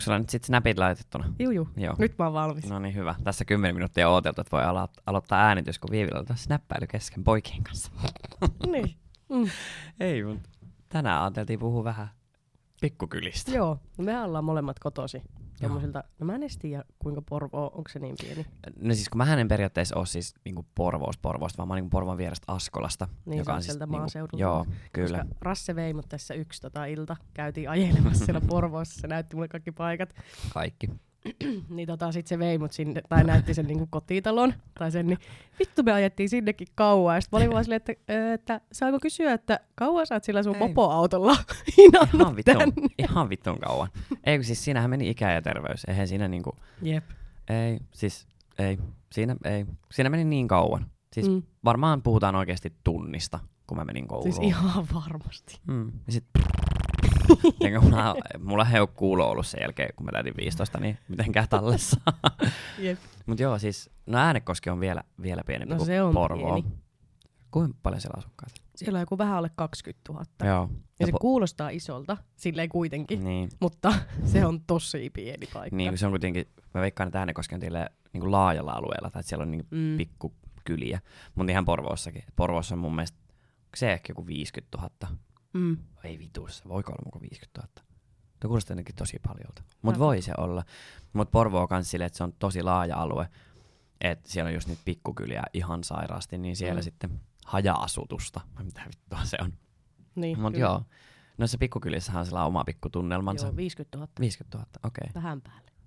Onko sulla nyt sitten snapit laitettuna? Juu. Joo. Nyt mä oon valmis. No niin, hyvä. Tässä 10 minuuttia on ooteltu, että voi aloittaa äänitys, kun Viivillä on snappäily kesken poikien kanssa. Niin. Mm. Ei, mutta tänään ajateltiin puhua vähän pikkukylistä. Joo, no mehän ollaan molemmat kotosi. Tommosilta, no mä en edes tiedä, kuinka Porvoo, onko se niin pieni? No siis kun mähän en periaatteessa ole siis niinku Porvoosta, vaan mä oon niinku Porvoon vierestä Askolasta. Niin, joka on siis sieltä maaseudulta. Niinku, joo, kyllä. Koska Rasse vei mut tässä yksi ilta, käytiin ajelemassa siellä Porvoossa, se näytti mulle kaikki paikat. Kaikki. Niin sit se vei mut sinne, tai näytti sen niinku kotitalon, tai sen, niin vittu me ajettiin sinnekin kauan. Ja sit mä olin vaan silleen, että saako kysyä, että kauan sä oot sillä sun mopoautolla hinannut tänne? Ihan vittun kauan. Eikö siis siinähän meni ikä ja terveys, eihän siinä niinku... Jep. Siinä meni niin kauan. Siis varmaan puhutaan oikeesti tunnista, kun mä menin kouluun. Siis ihan varmasti. Ja sit... Mulla ei ole kuulo ollut sen jälkeen, kun mä täytin 15, niin mitenkään tallessa. Yep. Mut joo, siis no Äänekoski on vielä pienempi kuin Porvoo. Pieni. Kuinka paljon siellä asukkaat? Siellä on joku vähän alle 20 000. Joo. Ja se kuulostaa isolta, silleen kuitenkin, niin. Mutta se on tosi pieni paikka. Niin, se on kuitenkin, mä veikkaan, että Äänekoski on niin laajalla alueella, tai siellä on niin pikkukyliä. Mutta ihan Porvoossakin. Porvoossa on mun mielestä, se ehkä joku 50 000. Ei vitussa, voiko olla mukaan 50 000? Tuo kuulostaa ennenkin tosi paljolta. Mut voi se olla. Mut Porvoo on kans silleen, että se on tosi laaja alue. Et siellä on just niitä pikkukyliä ihan sairaasti, niin siellä sitten haja-asutusta. Mitä vittua se on? Niin, mut kyllä. Joo, noissa pikkukylissähän on sillä oma pikkutunnelmansa. Joo, 50 000. 50 000, okei. Okay.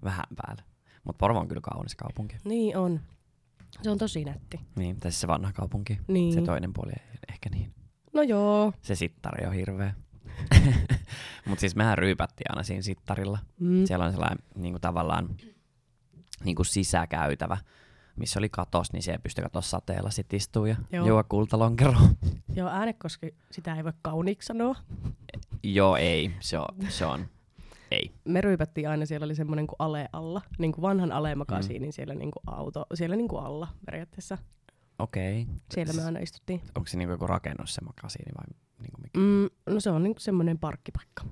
Vähän päälle. Mut Porvo on kyllä kaunis kaupunki. Niin on. Se on tosi nätti. Niin, tai siis se vanha kaupunki. Niin. Se toinen puoli ei ehkä niin. No joo. Se sittari on hirveä. Mut siis mehän ryypättiin aina siinä sittarilla. Siellä on sellainen niinku tavallaan niinku sisäkäytävä, missä oli katos, niin siellä pystyi katos sateella sit istua ja juo kultalonkeroon. Joo, Äänekoski, sitä ei voi kauniiksi sanoa. Joo, ei. Se on. Ei. Me ryypättiin aina, siellä oli semmoinen kuin ale alla, niinku vanhan alemakasiin, niin siellä niinku auto, siellä niinku alla periaatteessa. Okei. Siellä me aina istuttiin. Onko se niinku joku rakennus se makasiini vai niinku mikä? No se on niinku semmoinen parkkipaikka,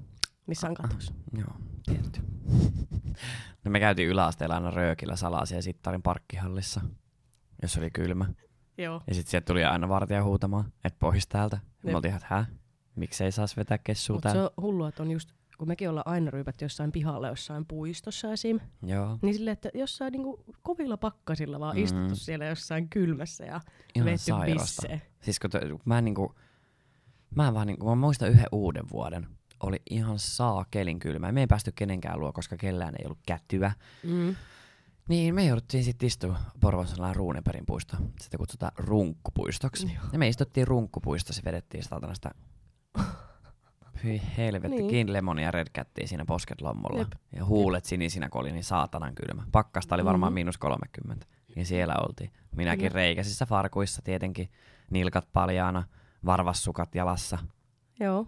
missä on katos. Joo, tietty. No me käytiin yläasteella aina röökillä salaa siellä sittarin parkkihallissa, jos oli kylmä. Joo. Ja sit sieltä tuli aina vartija huutamaan, et pois täältä. Me oltiin ihan, miksei saas vetää kessua täällä. Mut se on hullua, että on just, kun mekin ollaan aina ryypätty jossain pihalla, jossain puistossa esim. Joo. Niin silleen, että jossain niinku kovilla pakkasilla vaan istuttu siellä jossain kylmässä ja vetty bissee. Siis kun mä muistan yhden uuden vuoden, oli ihan saakelin kylmä. Me ei päästy kenenkään luo, koska kellään ei ollut kätyä. Niin me jouduttiin sitten istua Porvoon Ruuneperin puisto. Sitä kutsutaan runkkupuistoksi. Joo. Ja me istuttiin runkkupuistossa, vedettiin sitä hyi helvetti, niin. King Lemonia ja Red Cattia siinä posketlommolla. Jep. Ja huulet sinisinä, kun oli niin saatanan kylmä. Pakkasta oli varmaan -30. Ja siellä oltiin. Minäkin reikäisissä farkuissa tietenkin. Nilkat paljaana, varvassukat jalassa. Joo.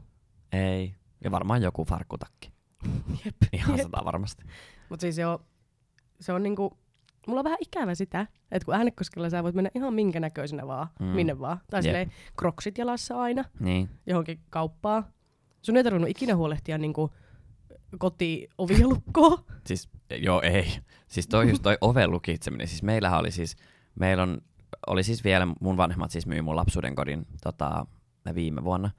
Ei. Ja varmaan joku farkkutakki. Jep. Ihan sata varmasti. Mut siis joo, se on niinku... Mulla on vähän ikävä sitä, että kun Äänekoskella sä voit mennä ihan minkä näköisenä vaan, minne vaan. Tai silleen kroksit jalassa aina, niin. Johonkin kauppaan. Sun ei tarvinnut ikinä huolehtia niinku kotiovielukkoa. Siis joo ei. Siis toi oven lukitseminen. Siis meillähän oli siis, vielä mun vanhemmat siis myi mun lapsuudenkodin viime vuonna.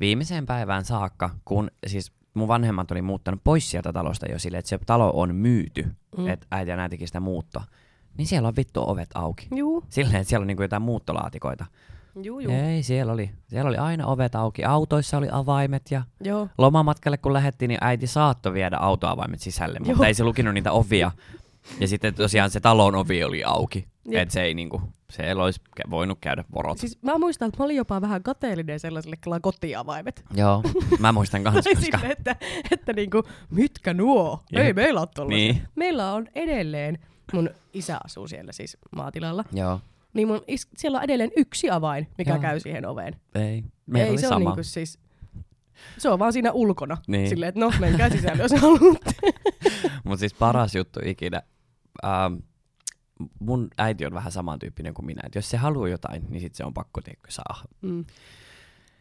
Viimeiseen päivään saakka, kun siis mun vanhemmat oli muuttanut pois sieltä talosta jo silleen, että se talo on myyty, että äiti ja näitikin sitä muuttoa. Niin siellä on vittu ovet auki. Juu. Silleen, että siellä on niinku jotain muuttolaatikoita. Juu. Ei, siellä oli aina ovet auki. Autoissa oli avaimet ja lomamatkalle kun lähdettiin, niin äiti saattoi viedä autoavaimet sisälle, mutta ei se lukinut niitä ovia. Ja sitten tosiaan se talon ovi oli auki, että se ei niinku, siellä olisi voinut käydä porot. Siis mä muistan, että mä olin jopa vähän kateellinen sellaiselle, kun on kotiavaimet. Joo, mä muistan kans. Koska... Sille, että niinku, mitkä nuo? Jep. Ei meillä ole tollaisia. Niin. Meillä on edelleen, mun isä asuu siellä siis maatilalla. Joo. Niin mun siellä on edelleen yksi avain, mikä käy siihen oveen. Ei, meillä oli se sama. Niinku siis, se on vaan siinä ulkona. Niin. Silleen, että no, menkää sisälle, jos haluatte. Mut siis paras juttu ikinä. Mun äiti on vähän samantyyppinen kuin minä. Et jos se haluaa jotain, niin sit se on pakko saada.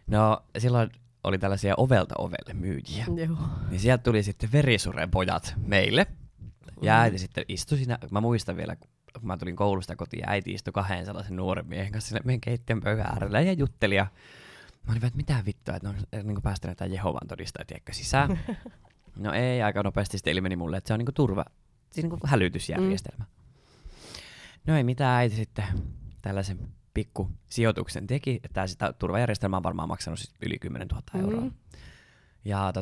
No silloin oli tällaisia ovelta ovelle myyjiä. Joo. Niin sieltä tuli sitten verisurenpojat meille. Ja äiti sitten istui siinä, mä muistan vielä, kun mä tulin koulusta kotiin, ja äiti istui kahden sellaisen nuoren miehen kanssa sinne meidän keittiön pöydän äärellä ja jutteli. Ja mä olin, että mitä vittua, että on niin päästänyt tämän Jehovan todistajat sisään. No ei, aika nopeasti sitten ilmeni mulle, että se on niin turva, siis niin hälytysjärjestelmä. No ei mitään, äiti sitten tällaisen pikku sijoituksen teki, että sitä turvajärjestelmä on varmaan maksanut siis yli 10 000 euroa. Ja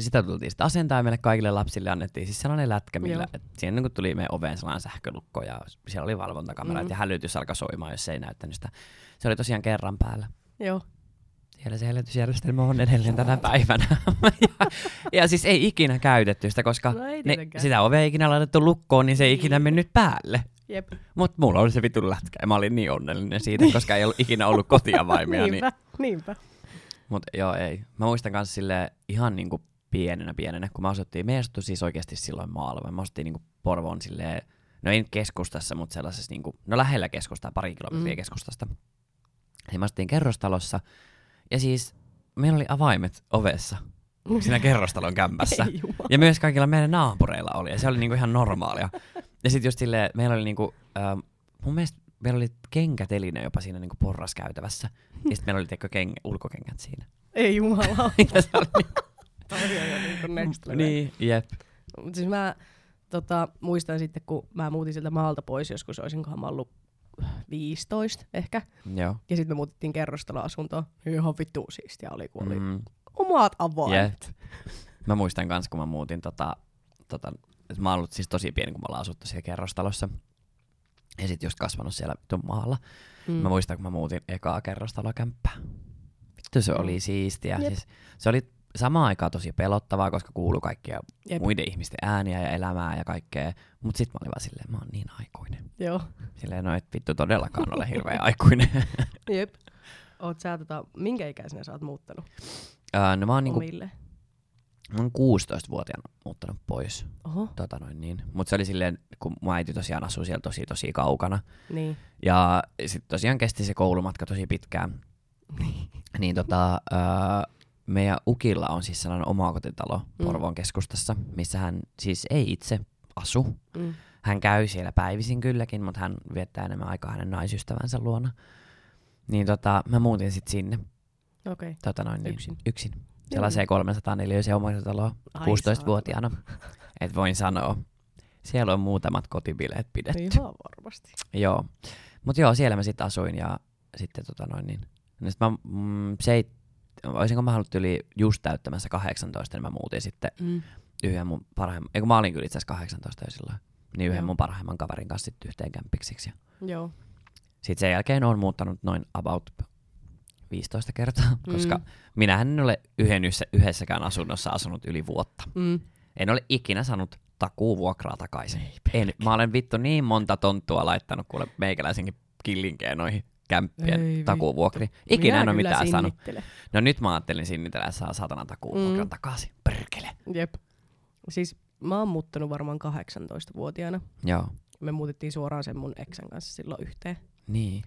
sitä tultiin sitten asentaa ja meille kaikille lapsille annettiin siis sellainen lätkä, millä siihen niin tuli meidän oveen sellainen sähkölukko ja siellä oli valvontakamerat ja hälytys alkoi soimaan, jos se ei näyttänyt sitä. Se oli tosiaan kerran päällä. Joo. Siellä se hälytysjärjestelmä on edelleen tänä päivänä. ja siis ei ikinä käytetty sitä, koska no sitä ovea ei ikinä laitettu lukkoon, niin se ei ikinä mennyt päälle. Jep. Mut mulla oli se vitun lätkä ja mä olin niin onnellinen siitä, koska ei ollut ikinä ollut kotiavaimia. Niinpä. Mut joo ei. Mä muistan kans silleen ihan niinku pienenä, kun mä asuttiin. Me asuttiin siis oikeesti silloin maalla. Mä asuttiin niinku Porvoon silleen, no ei keskustassa, mut sellaisessa niinku, no lähellä keskustaa, pari kilometriä keskustasta. Ja mä asuttiin kerrostalossa. Ja siis meillä oli avaimet ovessa siinä kerrostalon kämpässä. Ja myös kaikilla meidän naapureilla oli. Ja se oli niinku ihan normaalia. Ja sit just silleen, meillä oli niinku, mun mielestä meillä oli kenkäteline jopa siinä niinku porraskäytävässä. Ja sit meillä oli ulkokengät siinä. Ei jumala. Ja se oli niinku next level. Niin, jep. Mut siis mä muistan sitten, kun mä muutin sieltä maalta pois joskus, olisinkohan mä ollut 15 ehkä. Joo. Ja sitten me muutettiin kerrostaloasuntoon. Ihan vittu siistiä oli, kun oli omat avaimet. Yep. Mä muistan kans, kun mä muutin mä oon ollut siis tosi pieni, kun mä ollaan asuttu siellä kerrostalossa. Ja sit just kasvanut siellä vitun maalla. Mä muistan, kun mä muutin ekaa kerrostalokämppää. Vittu se oli siistiä. Siis, se oli samaan aikaan tosi pelottavaa, koska kuului kaikkia muiden ihmisten ääniä ja elämää ja kaikkea. Mut sit mä olin vaan silleen, mä oon niin aikuinen. Joo. Silleen, no et vittu todellakaan ole hirveä aikuinen. Jep. Oot sä minkä ikäisenä sä oot muuttanut? No mä oon niinku... Omille. Mä oon 16-vuotiaana muuttanut pois, mutta se oli silleen, kun mun äiti tosiaan asui siellä tosi kaukana, niin. Ja sitten tosiaan kesti se koulumatka tosi pitkään, niin meidän ukilla on siis sellainen omakotitalo Porvoon keskustassa, missä hän siis ei itse asu, hän käy siellä päivisin kylläkin, mutta hän viettää enemmän aikaa hänen naisystävänsä luona, niin mä muutin sitten sinne, yksin. Sellaiseen 304 omakotitaloon 16-vuotiaana, et voin sanoa. Siellä on muutamat kotibileet pidetty. Ihan varmasti. Joo. Mut joo, siellä mä sitten asuin ja sitten olisinko mä ollut yli just täyttämässä 18, niin mä muutin sitten yhden mun parhaimman, eikö mä olin kyllä itse asiassa 18 jo silloin, niin yhden mun parhaimman kaverin kanssa sitten yhteen kämpiksiksi. Joo. Sitten sen jälkeen on muuttanut noin about 15 kertaa, koska minähän en ole yhdessäkään asunnossa asunut yli vuotta. En ole ikinä saanut takuuvuokraa takaisin. Mä olen vittu niin monta tonttua laittanut kuule meikäläisenkin killinkeen noihin kämppien takuuvuokriin. Ikinä en ole mitään saanut. No nyt mä ajattelin sinnitellä, että saa satanan takuuvuokran takaisin. Perkele. Jep. Siis mä oon muuttanut varmaan 18-vuotiaana. Joo. Me muutettiin suoraan sen mun eksän kanssa silloin yhteen. Niin.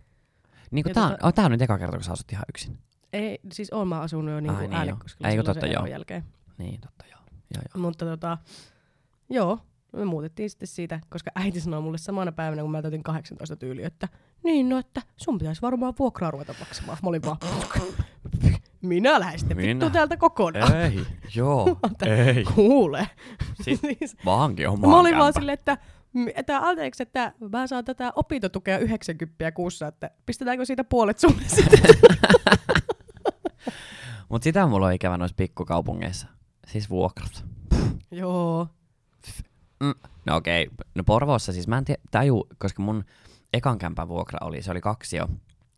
Niin kuin tää on nyt eka kerta, kun sä asut ihan yksin. Ei, siis oon mä asunut jo niin Äänekoskella sellaisen eron jälkeen. Niin, totta joo. Joo. Mutta joo, me muutettiin sitten siitä, koska äiti sanoi mulle samana päivänä, kun mä täytin 18 tyyliä, että niin no, että sun pitäisi varmaan vuokraa ruveta maksamaan. Mä olin vaan, minä lähden sitten vittu täältä kokonaan. Ei, joo, ei. Kuule. Siis vaankin on vaan. Mä olin vaan silleen, että... Anteeksi, että mä saan tätä opintotukea 90 kuussa, että pistetäänkö siitä puolet sulle sitten? Mut sitä mulla on ikävä noissa pikkukaupungeissa. Siis vuokrat. Joo. No okei. No Porvoossa siis mä en tajua, koska mun ekan kämpän vuokra oli, se oli 2 ja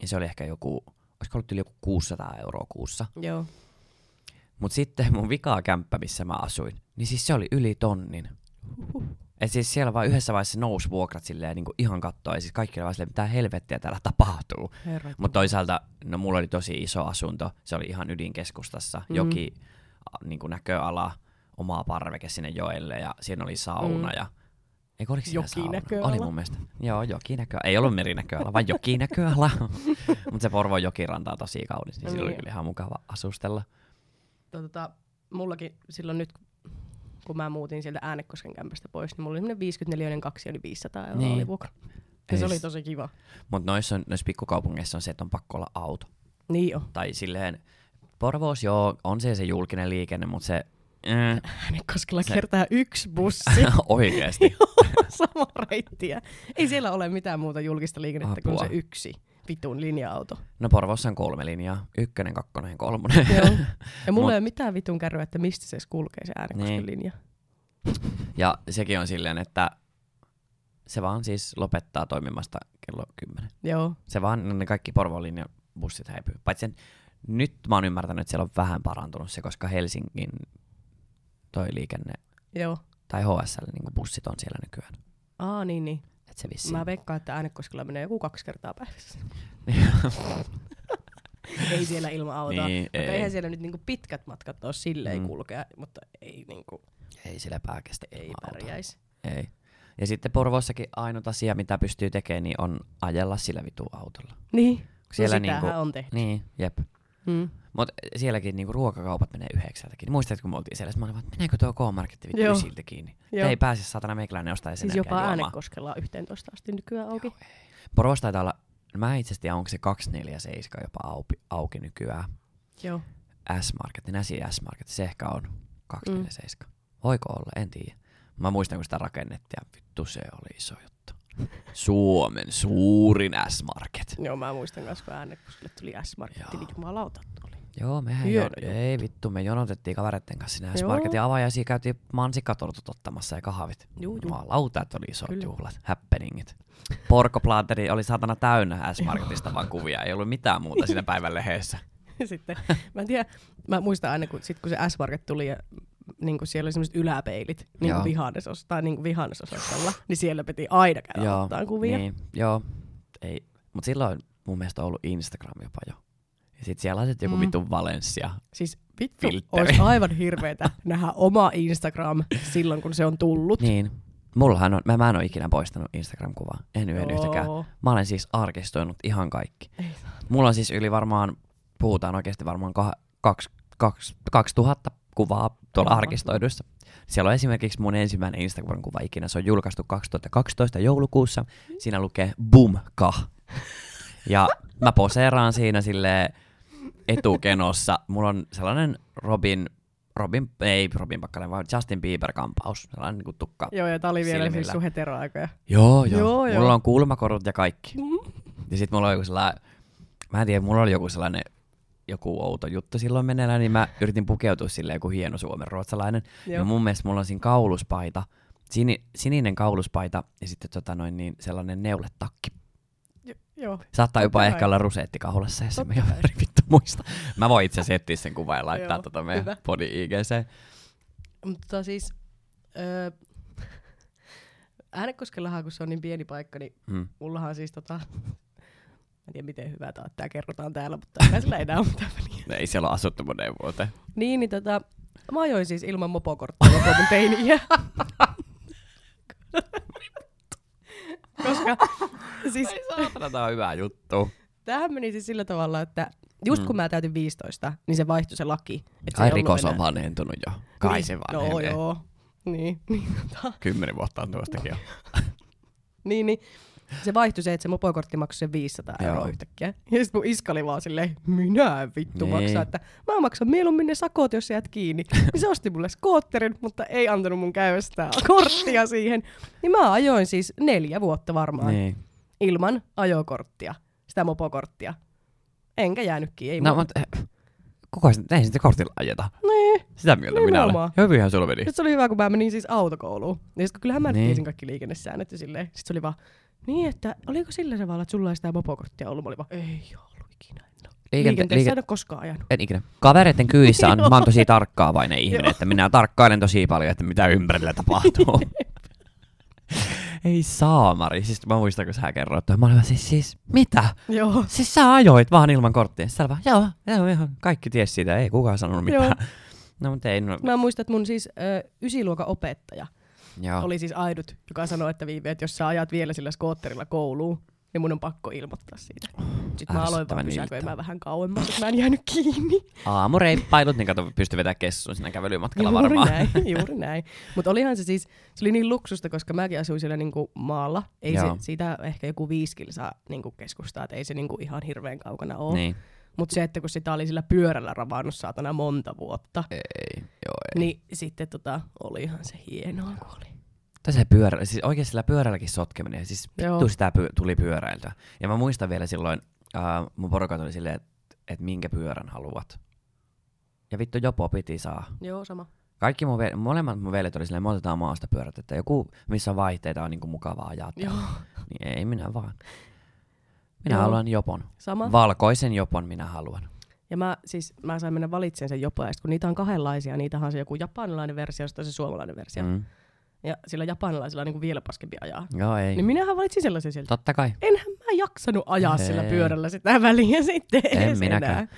se oli ehkä joku, olisiko ollut yli joku 600 euroa kuussa. Joo. Mut sitten mun vikaa kämppä, missä mä asuin, niin siis se oli yli 1 000. Et siis siellä vaan yhdessä vaiheessa nousi vuokrat silleen niinku ihan kattoa, ja siis kaikki oli vaan silleen, mitä helvettiä täällä tapahtuu. Mutta toisaalta, no mulla oli tosi iso asunto, se oli ihan ydinkeskustassa, joki, niinku näköala, oma parveke sinne joelle, ja siinä oli sauna, ja Eikö oliko siinä sauna? Oli mun mielestä. Joo, jokinäköala. Ei ollut merinäköala, vaan jokinäköala. Mutta se Porvoon jokiranta on tosi kaunis, niin silloin oli kyllä ihan mukava asustella. Mullakin silloin nyt, kun mä muutin sieltä Äänekosken kämpästä pois, niin mulla oli semmoinen 54 kaksi, oli 500 € niin. Oli vuokra. Ja se oli tosi kiva. Mutta noissa pikkukaupungeissa on se, että on pakko olla auto. Niin jo. Tai silleen, Porvoos joo, on se julkinen liikenne, mutta se... Äänekoskella kertaa yksi bussi. Oikeesti? Joo, sama reittiä. Ei siellä ole mitään muuta julkista liikennettä kuin se yksi vitun linja-auto. No Porvoossa on 3 linjaa. 1, 2 ja 3. Joo. Ja mulla ei ole mitään vitun kärryä, että mistä se kulkee se Äänekosken linja. Ja sekin on silleen, että se vaan siis lopettaa toimimasta kello 10. Joo. Se vaan, ne kaikki Porvoon linjabussit häipyy. Paitsi sen, nyt mä oon ymmärtänyt, että siellä on vähän parantunut se, koska Helsingin toi liikenne, joo, tai HSL, niin kuin bussit on siellä nykyään. Aa, niin. Et se vissiin. Mä veikkaan, että Äänekoskella menee joku 2 kertaa päivässä. Ei siellä ilman autoa. Niin, mutta eihän siellä nyt niinku pitkät matkat ole silleen kulkea, mutta ei niinku... Ei sillä pääkestä. Ei pärjäisi. Ei. Ja sitten Porvoossakin ainut asia, mitä pystyy tekemään, niin on ajella sillä vitu autolla. Niin, siellä no sitähän niinku, on tehty. Niin, jep. Mutta sielläkin niinku ruokakaupat menee 9:00 kiinni. Muistatko, kun me oltiin siellä, mä olin vaan, meneekö tuo K-marketti vittu 9:00 kiinni? Ei pääse satana meikäläinen ostaa sen jälkeen juomaan. Siis jopa Äänekoskella on 11 asti nykyään auki. Joo, ei. Porvossa taitaa olla, mä itse asiassa onko se 247 jopa auki nykyään. Joo. S-marketti, näsi S-marketti, se ehkä on 247. Voiko olla, en tiedä. Mä muistan, kun sitä rakennettiin ja vittu se oli iso juttu. Suomen suurin S-market. Joo, mä muistan myös, kun Äänekoskelle tuli S-marketti, niin jumalauta tuli. Joo, mehän ei vittu, me jonotettiin kavereiden kanssa sinä S-marketin avaajaisiin, käytiin mansikkatortut ottamassa ja kahvit. Jumalauta, että oli isot juhlat, happeningit. Porkoplaateri oli saatana täynnä S-marketista vaan kuvia, ei ollut mitään muuta siinä päivän lehdessä. Sitten, mä en tiedä, mä muistan aina, kun, sit, kun se S-market tuli ja niinku siellä oli semmoiset yläpeilit niinku vihannesosastolla, niin siellä piti aina käydä ottaa kuvia. Niin, joo, ei. Mut silloin mun mielestä on ollut Instagram jopa jo. Ja sit siellä laitettiin joku vitun Valencia. Siis vittu, olisi aivan hirveetä nähdä oma Instagram silloin, kun se on tullut. Niin. Mullahan on, mä en ole ikinä poistanut Instagram-kuvaa. En yhden yhtäkään. Mä olen siis arkistoinut ihan kaikki. Mulla on siis yli varmaan, puhutaan oikeesti varmaan 2000 kuvaa tuolla arkistoiduissa. Siellä on esimerkiksi mun ensimmäinen Instagram-kuva ikinä. Se on julkaistu 2012 joulukuussa. Siinä lukee BUMKA. Ja mä poseeraan siinä silleen etukenossa. Mulla on sellainen Robin Pakkanen, vaan Justin Bieber-kampaus. Sellainen niin kuin tukka. Joo, ja tää oli vielä silmillä. Siis sun hetero-aikoja. Joo. Mulla on kulmakorut ja kaikki. Ja sit mulla on joku sellainen, mä en tiedä, mulla oli joku outo juttu silloin meneillään, niin mä yritin pukeutua silleen kuin hieno suomenruotsalainen. Ja mun mielestä mulla on siinä kauluspaita, sininen kauluspaita ja sitten niin sellainen neuletakki. Joo. Saattaa jopa ehkä olla ruseettikaulassa ja se me ei ole vittu muista. Mä voin itse asiassa etsiä sen kuvan ja laittaa meidän body IGC. Mutta siis Äänekoskellahan, kun se on niin pieni paikka, niin mullahan siis mä en tiedä, miten hyvä tää kerrotaan täällä, mutta mä sillä ei enää ole mitään väliä. No ei siellä ole asuttu moneen vuoteen. Niin mä ajoin siis ilman mopokorttia koko mun teiniä. Koska siis... Ei saatana, tää on hyvä juttu. Tämähän meni siis sillä tavalla, että just kun mä täytin 15, niin se vaihtui se laki. Kai se rikos on vanhentunut jo. Kai niin, se vanhenee. Joo. Niin 10 vuotta on tuostakin jo. Niin. Se vaihtui se, että se mopokortti maksoi sen 500 € yhtäkkiä. Ja sit mun iska oli vaan silleen, minä vittu maksaa, että mä maksan mieluummin ne sakot, jos sä jäät kiinni. Niin se osti mulle skootterin, mutta ei antanut mun käydä sitä korttia siihen. Niin mä ajoin siis 4 vuotta varmaan ilman ajokorttia, sitä mopokorttia. Enkä jäänytkin, ei muuta. Ei sitten kortilla ajeta. Sitä mieltä minä olen. Hyvinhän sulla meni. Sitten se oli hyvä, kun mä menin siis autokouluun. Ja sit kyllähän mä tiesin kaikki liikennesäännöt ja silleen. Sit se oli vaan... Niin, että oliko sillä tavalla, että sulla ei sitä mopokorttia ollut? Mä olin vaan, ei ollut ikinä. Liikenteessä en ole koskaan ajanut. En ikinä. Kavereiden kyissä on, mä oon tosi tarkkaavainen ihminen, että minä tarkkailen tosi paljon, että mitä ympärillä tapahtuu. Ei saamari. Siis mä muistan, kun sä kerroit, että mä olin vaan, siis mitä? Joo. Siis sä ajoit vaan ilman korttia. Sä olin vaan, joo, kaikki tiesi siitä, ei kukaan sanonut mitään. No, mutta ei. Mä muistan, että mun siis 9-luokan opettaja Joo. Oli siis Aidut, joka sanoi, että Viivi, että jos sä ajat vielä sillä skootterilla kouluun, niin mun on pakko ilmoittaa siitä. Sitten mä aloin vaan pysäköimään vähän kauemmas, että mä en jäänyt kiinni. Aamureippailut, niin kato, pystyi vetämään kessun siinä kävelymatkalla juuri varmaan. Juuri näin. Mutta olihan se siis, se oli niin luksusta, koska mäkin asuin siellä niinku maalla. Ei se, siitä ehkä joku 5 kilsaa niinku keskustaa, että ei se niinku ihan hirveän kaukana ole. Niin. Mutta se, että kun sitä oli sillä pyörällä ravannut saatana monta vuotta, ei. Niin sitten olihan se hienoa, kun oli. Tai se pyörä, siis oikein sillä pyörälläkin sotkeminen, siis vittu sitä tuli pyöräiltä. Ja mä muistan vielä silloin, mun porukat oli silleen, että minkä pyörän haluat. Ja vittu jopo piti saa. Joo, sama. Kaikki molemmat mun veljet oli silleen, me otetaan maasta pyörät, että joku missä vaihteita on niinku mukavaa ajaa. Niin ei minä vaan. Minä haluan jopon. Sama. Valkoisen jopon minä haluan. Ja mä sain mennä valitsemaan sen jopa, kun niitä on kahdenlaisia, niitähän on se joku japanilainen versio ja se suomalainen versio. Mm. Ja sillä japanilaisilla on niin kuin vielä paskempi ajaa. Joo, ei. Niin minähän valitsin sellaisen sieltä. Totta kai. Enhän mä jaksanut ajaa sillä pyörällä sitä väliä sitten. En minäkään.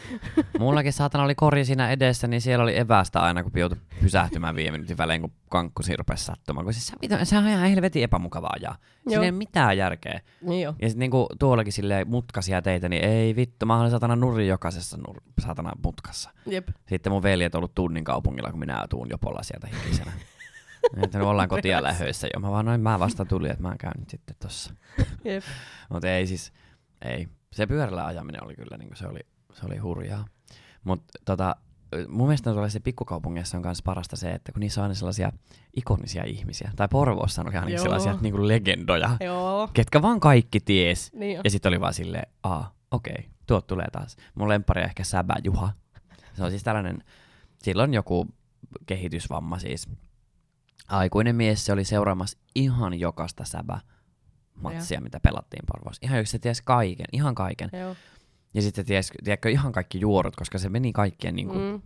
Mullakin saatana oli kori siinä edessä, niin siellä oli evästä aina, kun joutui pysähtymään 5 minuutin välein, kun kankkusirpes sattumaan. Siis se on ihan helvetin epämukavaa ajaa. Siinä ei ole mitään järkeä. Niin jo. Ja sitten niinku tuollakin silleen mutkaisia teitä, niin ei vittu, mä olen saatana nurin jokaisessa saatana mutkassa. Jep. Sitten mun veljet on ollut tunnin kaupungilla, kun minä tuun jopolla sieltä hikisenä. Että nyt ollaan kotia lähöissä jo. Mä vasta tulin, että mä käyn nyt sitten tossa. Jep. Mutta ei siis, ei. Se pyörällä ajaminen oli kyllä, niin se oli hurjaa. Mutta mun mielestä tuollaisissa pikkukaupungeissa on myös parasta se, että kun niissä on aina sellaisia ikonisia ihmisiä. Tai Porvoossa on ainakin sellaisia niinku legendoja, ketkä vaan kaikki ties. Niin ja sitten oli vaan silleen, okei, tuot tulee taas. Mun lemppari on ehkä Säbä Juha. Se on siis tällainen, sillä on joku kehitysvamma siis. Aikuinen mies, se oli seuraamassa ihan jokaista säbä-matsia, mitä pelattiin Porvoossa. Ihan yksi, se tiesi kaiken, ihan kaiken. Joo. Ja sitten tiedätkö, ihan kaikki juorut, koska se meni kaikkien niin kuin,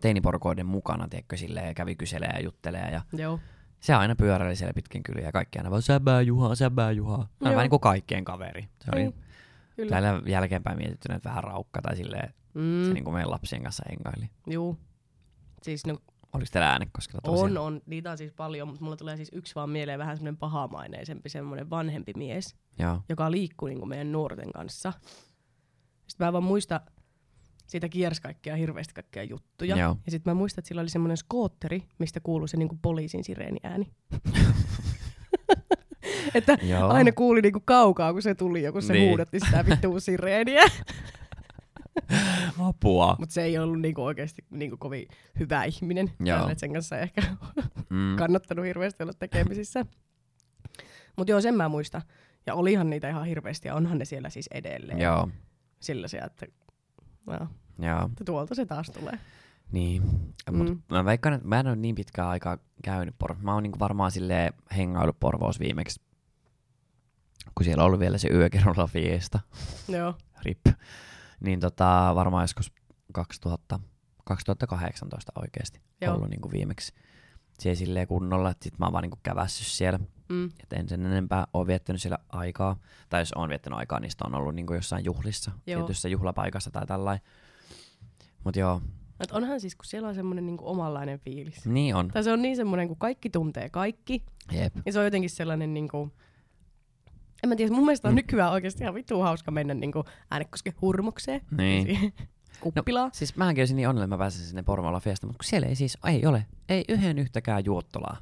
teiniporukoiden mukana, tiedätkö, silleen, ja kävi kyselemään ja juttelemaan. Ja se aina pyöräili siellä pitkin kyliä ja kaikki aina vaan säbää Juha. Vähän niin kuin kaikkien kaveri. Se oli täällä jälkeenpäin mietittynä, että vähän raukka tai silleen, se niin kuin meidän lapsien kanssa hengaili. Joo, siis no. Oliko teillä Äänekoskella tosiaan? On. Niitä on siis paljon, mutta mulla tulee siis yksi vaan mieleen vähän semmoinen pahamaineisempi, semmoinen vanhempi mies, joka liikkuu niin kuin meidän nuorten kanssa. Sitten mä vaan muistan, siitä kiersi hirveästi kaikkia juttuja. Joo. Ja sitten mä muistan, että sillä oli semmoinen skootteri, mistä kuului se niin kuin poliisin sireeniääni. Että aina kuuli niin kuin kaukaa, kun se tuli ja kun se huudotti sitä vittua sireeniä. Apua. Mutta se ei ollut niinku oikeasti niinku kovin hyvä ihminen. Että sen kanssa ei ehkä kannattanut hirveästi olla tekemisissä. Mutta sen mä muistan. Ja olihan niitä ihan hirveästi ja onhan ne siellä siis edelleen. Joo. Sellaisia, että tuolta se taas tulee. Niin. Mutta mä veikkaan, että mä en ole niin pitkään aikaa käynyt Porvoossa. Mä oon niinku varmaan silleen hengailut Porvoossa viimeksi. Kun siellä on ollut vielä se yökerrolla fiesta. Joo. Rip. Niin varmaan joskus 2018 oikeesti ollut niinku viimeksi. Se ei silleen kunnolla, että sit mä oon vaan niinku kävässyt siellä. Et en sen enempää ole viettänyt siellä aikaa. Tai jos oon viettänyt aikaa, niin sitä on ollut niinku jossain juhlissa, tietyssä juhlapaikassa tai tällainen. Mut et onhan siis, kun siellä on semmoinen niinku omanlainen fiilis. Niin on. Tai se on niin semmoinen, kun kaikki tuntee kaikki. Jep. Ja se on jotenkin sellainen niinku... En mä tiedä, mun mielestä on nykyään oikeasti ihan vittu hauska mennä niinku Äänekosken hurmokseen. Niin. Kuppilaan. No, siis mähänkin olisin niin onnellinen, mä pääsin sinne Porvoolla fiesta, mutta siellä ei siis ole. Ei yhden yhtäkään juottolaa.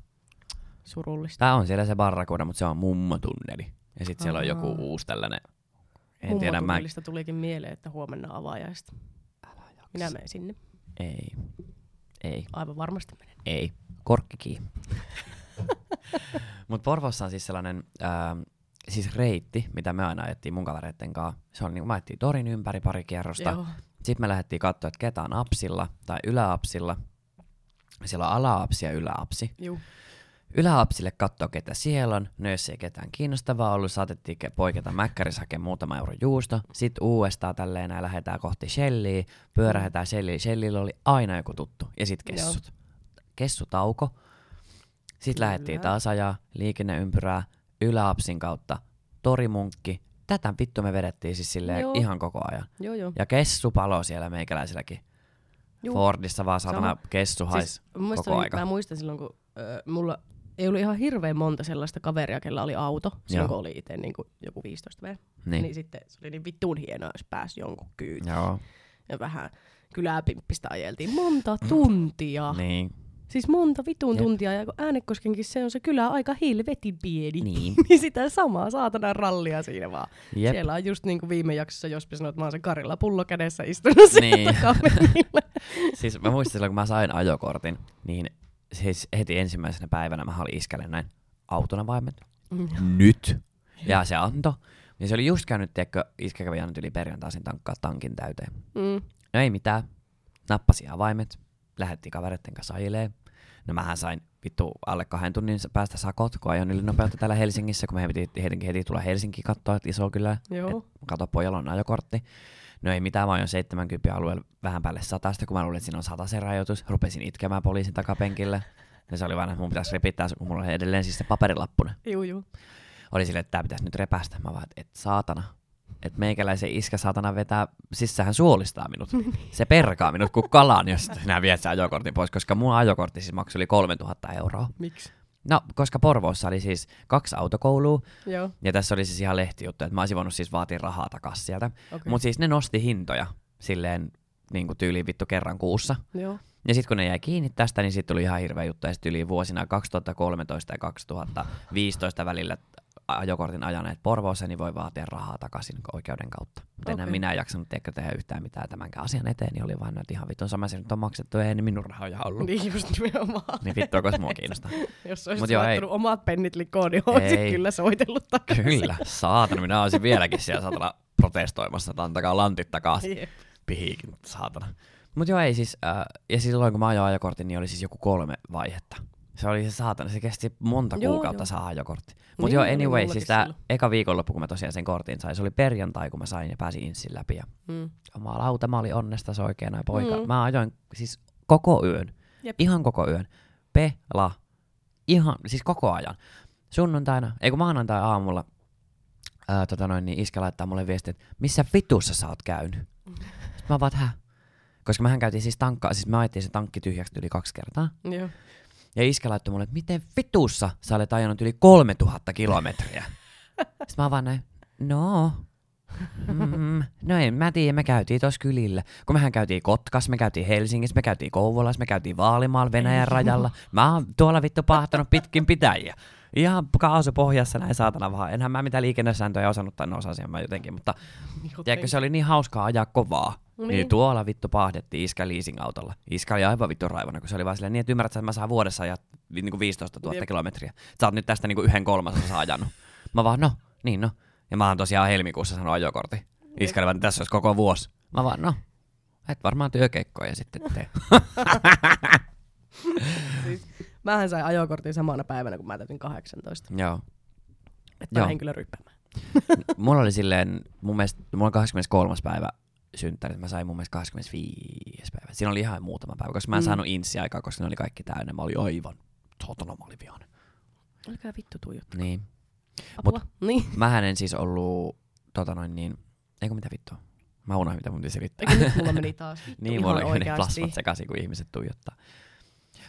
Surullista. Tää on siellä se barrakuda, mutta se on mummotunneli. Ja sit siellä on joku uusi tällainen. Mummotunnelista tulikin mieleen, että huomenna avajaista. Minä menen sinne. Ei. Aivan varmasti menen. Ei. Korkkikin. Mut Porvoossa on siis sellainen... Siis reitti, mitä me aina ajettiin mun kavereitten kanssa. Se oli niin, me ajettiin torin ympäri pari kierrosta. Joo. Sitten me lähdettiin katsoa, että ketä on apsilla tai yläapsilla. Siellä on ala-apsi ja yläapsi. Joo. Yläapsille katsoa, ketä siellä on. No jos ei ketään kiinnostavaa ollut, saatettiin poiketa mäkkärissä hakemaan muutama euro juusto. Sitten uudestaan tälleen ja lähdetään kohti Shelliä. Pyörähetään Shelliä. Shellillä oli aina joku tuttu. Ja sit kessut. Joo. Kessutauko. Sitten lähdettiin taas ajaa liikenneympyrää. Yläapsin kautta, torimunkki. Tätä vittu me vedettiin siis silleen ihan koko ajan. Joo. Ja kessu palo siellä meikäläisilläkin. Fordissa vaan saatana kessu hais siis, koko aika. Mä muistan silloin, kun mulla ei ollut ihan hirveän monta sellaista kaveria, kellä oli auto. Silloin kun oli itse niin joku 15 vuotta. Niin sitten se oli niin vittuun hienoa, jos pääsi jonkun kyytiin. Joo. Ja vähän kyläpimppistä ajeltiin monta tuntia. Niin. Siis monta vitun tuntia, ja kun Äänekoskenkin se on se kylä aika helvetin pieni, niin sitä samaa saatanan rallia siinä vaan. Jep. Siellä on just niin kuin viime jaksossa Jospi sanoi, että mä oon se Karilla pullo kädessä istunut niin siellä takapenille. Siis mä muistin silloin, kun mä sain ajokortin, niin siis heti ensimmäisenä päivänä mä olin iskälle näin autonavaimet. Nyt! Ja se antoi. Ja se oli just käynyt, tiedätkö, iskä kävi jäänyt yli perjantaisin tankkaa tankin täyteen. Mm. No ei mitään. Nappasi avaimet. Lähettiin kavereiden kanssa ajelee. No mähän sain vittu alle 2 tunnin päästä sakot, kun ajoin yli nopeutta täällä Helsingissä, kun me piti heti tulla Helsinkiin katsoa, että iso kyllä. Kato, pojalla on ajokortti. No ei mitään, mä ajoin 70 alueella vähän päälle 100, kun mä luulin, että siinä on 100 rajoitus. Rupesin itkemään poliisin takapenkille. Ja se oli vaan, että mun pitäisi repittää, kun mulla oli edelleen siis se paperilappuna. Juu. Oli silleen, että tää pitäisi nyt repästä. Mä vaan, että saatana. Että meikäläisen iskä saatana vetää, siis sehän suolistaa minut. Se perkaa minut kuin kalan, jos sinä viet sen ajokortin pois, koska mun ajokortti siis maksoi yli 3 000 €. Miksi? No, koska Porvoossa oli siis 2 autokoulua, joo, ja tässä oli siis ihan lehtijuttu, että mä olisin voinut siis vaatia rahaa takas sieltä. Okay. Mutta siis ne nosti hintoja silleen niin kuin tyyliin vittu kerran kuussa. Joo. Ja sitten kun ne jäi kiinni tästä, niin sitten tuli ihan hirveä juttu, ja sitten yli vuosina 2013 ja 2015 välillä ajokortin ajaneet Porvoossa, niin voi vaatia rahaa takaisin oikeuden kautta. Mutta enää minä en jaksanut tehdä yhtään mitään tämänkään asian eteen, niin oli vaan noita ihan vitun sama, se nyt on maksettu, ei ne minun rahoja ollut. Niin just nimenomaan. Niin vittua, koska mua kiinnostaa. Jos olisit laittanut omat pennit likoon, niin olisit kyllä soitellut takaisin. Kyllä, saatana, minä olisin vieläkin siellä saatana protestoimassa, että antakaa lantit takaisin. Yeah. Pihiikin, saatana. Mut joo ei siis, ja silloin kun mä ajoin ajokortin, niin oli siis joku 3 vaihetta. Se oli se saatana, se kesti monta kuukautta saa ajokortti. Mut niin, joo, anyway, siis tää eka viikonloppu, kun mä tosiaan sen kortin sain, se oli perjantai, kun mä sain ja pääsin inssin läpi. Ja oma lauta, mä olin onnestas oikein näin poika. Mä ajoin siis koko yön, ihan koko yön, ihan, siis koko ajan. Sunnuntaina, ei kun maanantai aamulla, niin iskä laittaa mulle viestiä, että missä vitussa sä oot käynyt? Sitten mä vaan, hä? Koska mähän käytiin siis tankkaa, siis me ajettiin se tankki tyhjäksi yli 2 kertaa. Joo. Ja iskä laittoi mulle, että miten vitussa sä olet ajanut yli 3 000 kilometriä. Sitten mä vaan näin, no en mä tiedä, me käytiin tossa kylillä. Kun mehän käytiin Kotkas, me käytiin Helsingissä, me käytiin Kouvolassa, me käytiin Vaalimaalla, Venäjän rajalla. Mä oon tuolla vittu pahtanut pitkin pitäjiä. Ihan kaasupohjassa näin saatana vaan. Enhän mä mitään liikennesääntöjä osannut tai osasin mä jotenkin, mutta tiedätkö, se oli niin hauskaa ajaa kovaa. Niin tuolla vittu paahdettiin iskä leasing-autolla. Iskä oli aivan vittu raivona, kun se oli vaan silleen niin, että ymmärrät sä, että mä saan vuodessa ajaa niinku 15 000 kilometriä. Sä oot nyt tästä niinku 1/3 ajanut. Mä vaan, no. Ja mä oon tosiaan helmikuussa sanonut ajokortin. Iskä oli vaan, tässä olisi koko vuosi. Mä vaan, et varmaan työkeikkoja sitten tee. Siis, mähän sain ajokortin samana päivänä, kun mä täytin 18. Joo. Et mä lähdin kyllä ryppäämään. Mulla oli silleen, mulla on 23. päivä. Synttärit. Mä sain mun mielestä 25. päivä. Siinä oli ihan muutama päivä, koska mä en saanut insi-aikaa, koska ne oli kaikki täynnä. Mä olin aivan, saatana mä olin vihainen. Älkää vittu tuijottakaa. Niin. Apua. Niin. Mähän en siis ollut, eikö mitä vittua? Mä unohdin mitä mun piti selittää. Eikö nyt mulla meni taas vittu niin, ihan oikeasti. Niin, mulla oli plasmat sekaisin, kun ihmiset tuijottaa.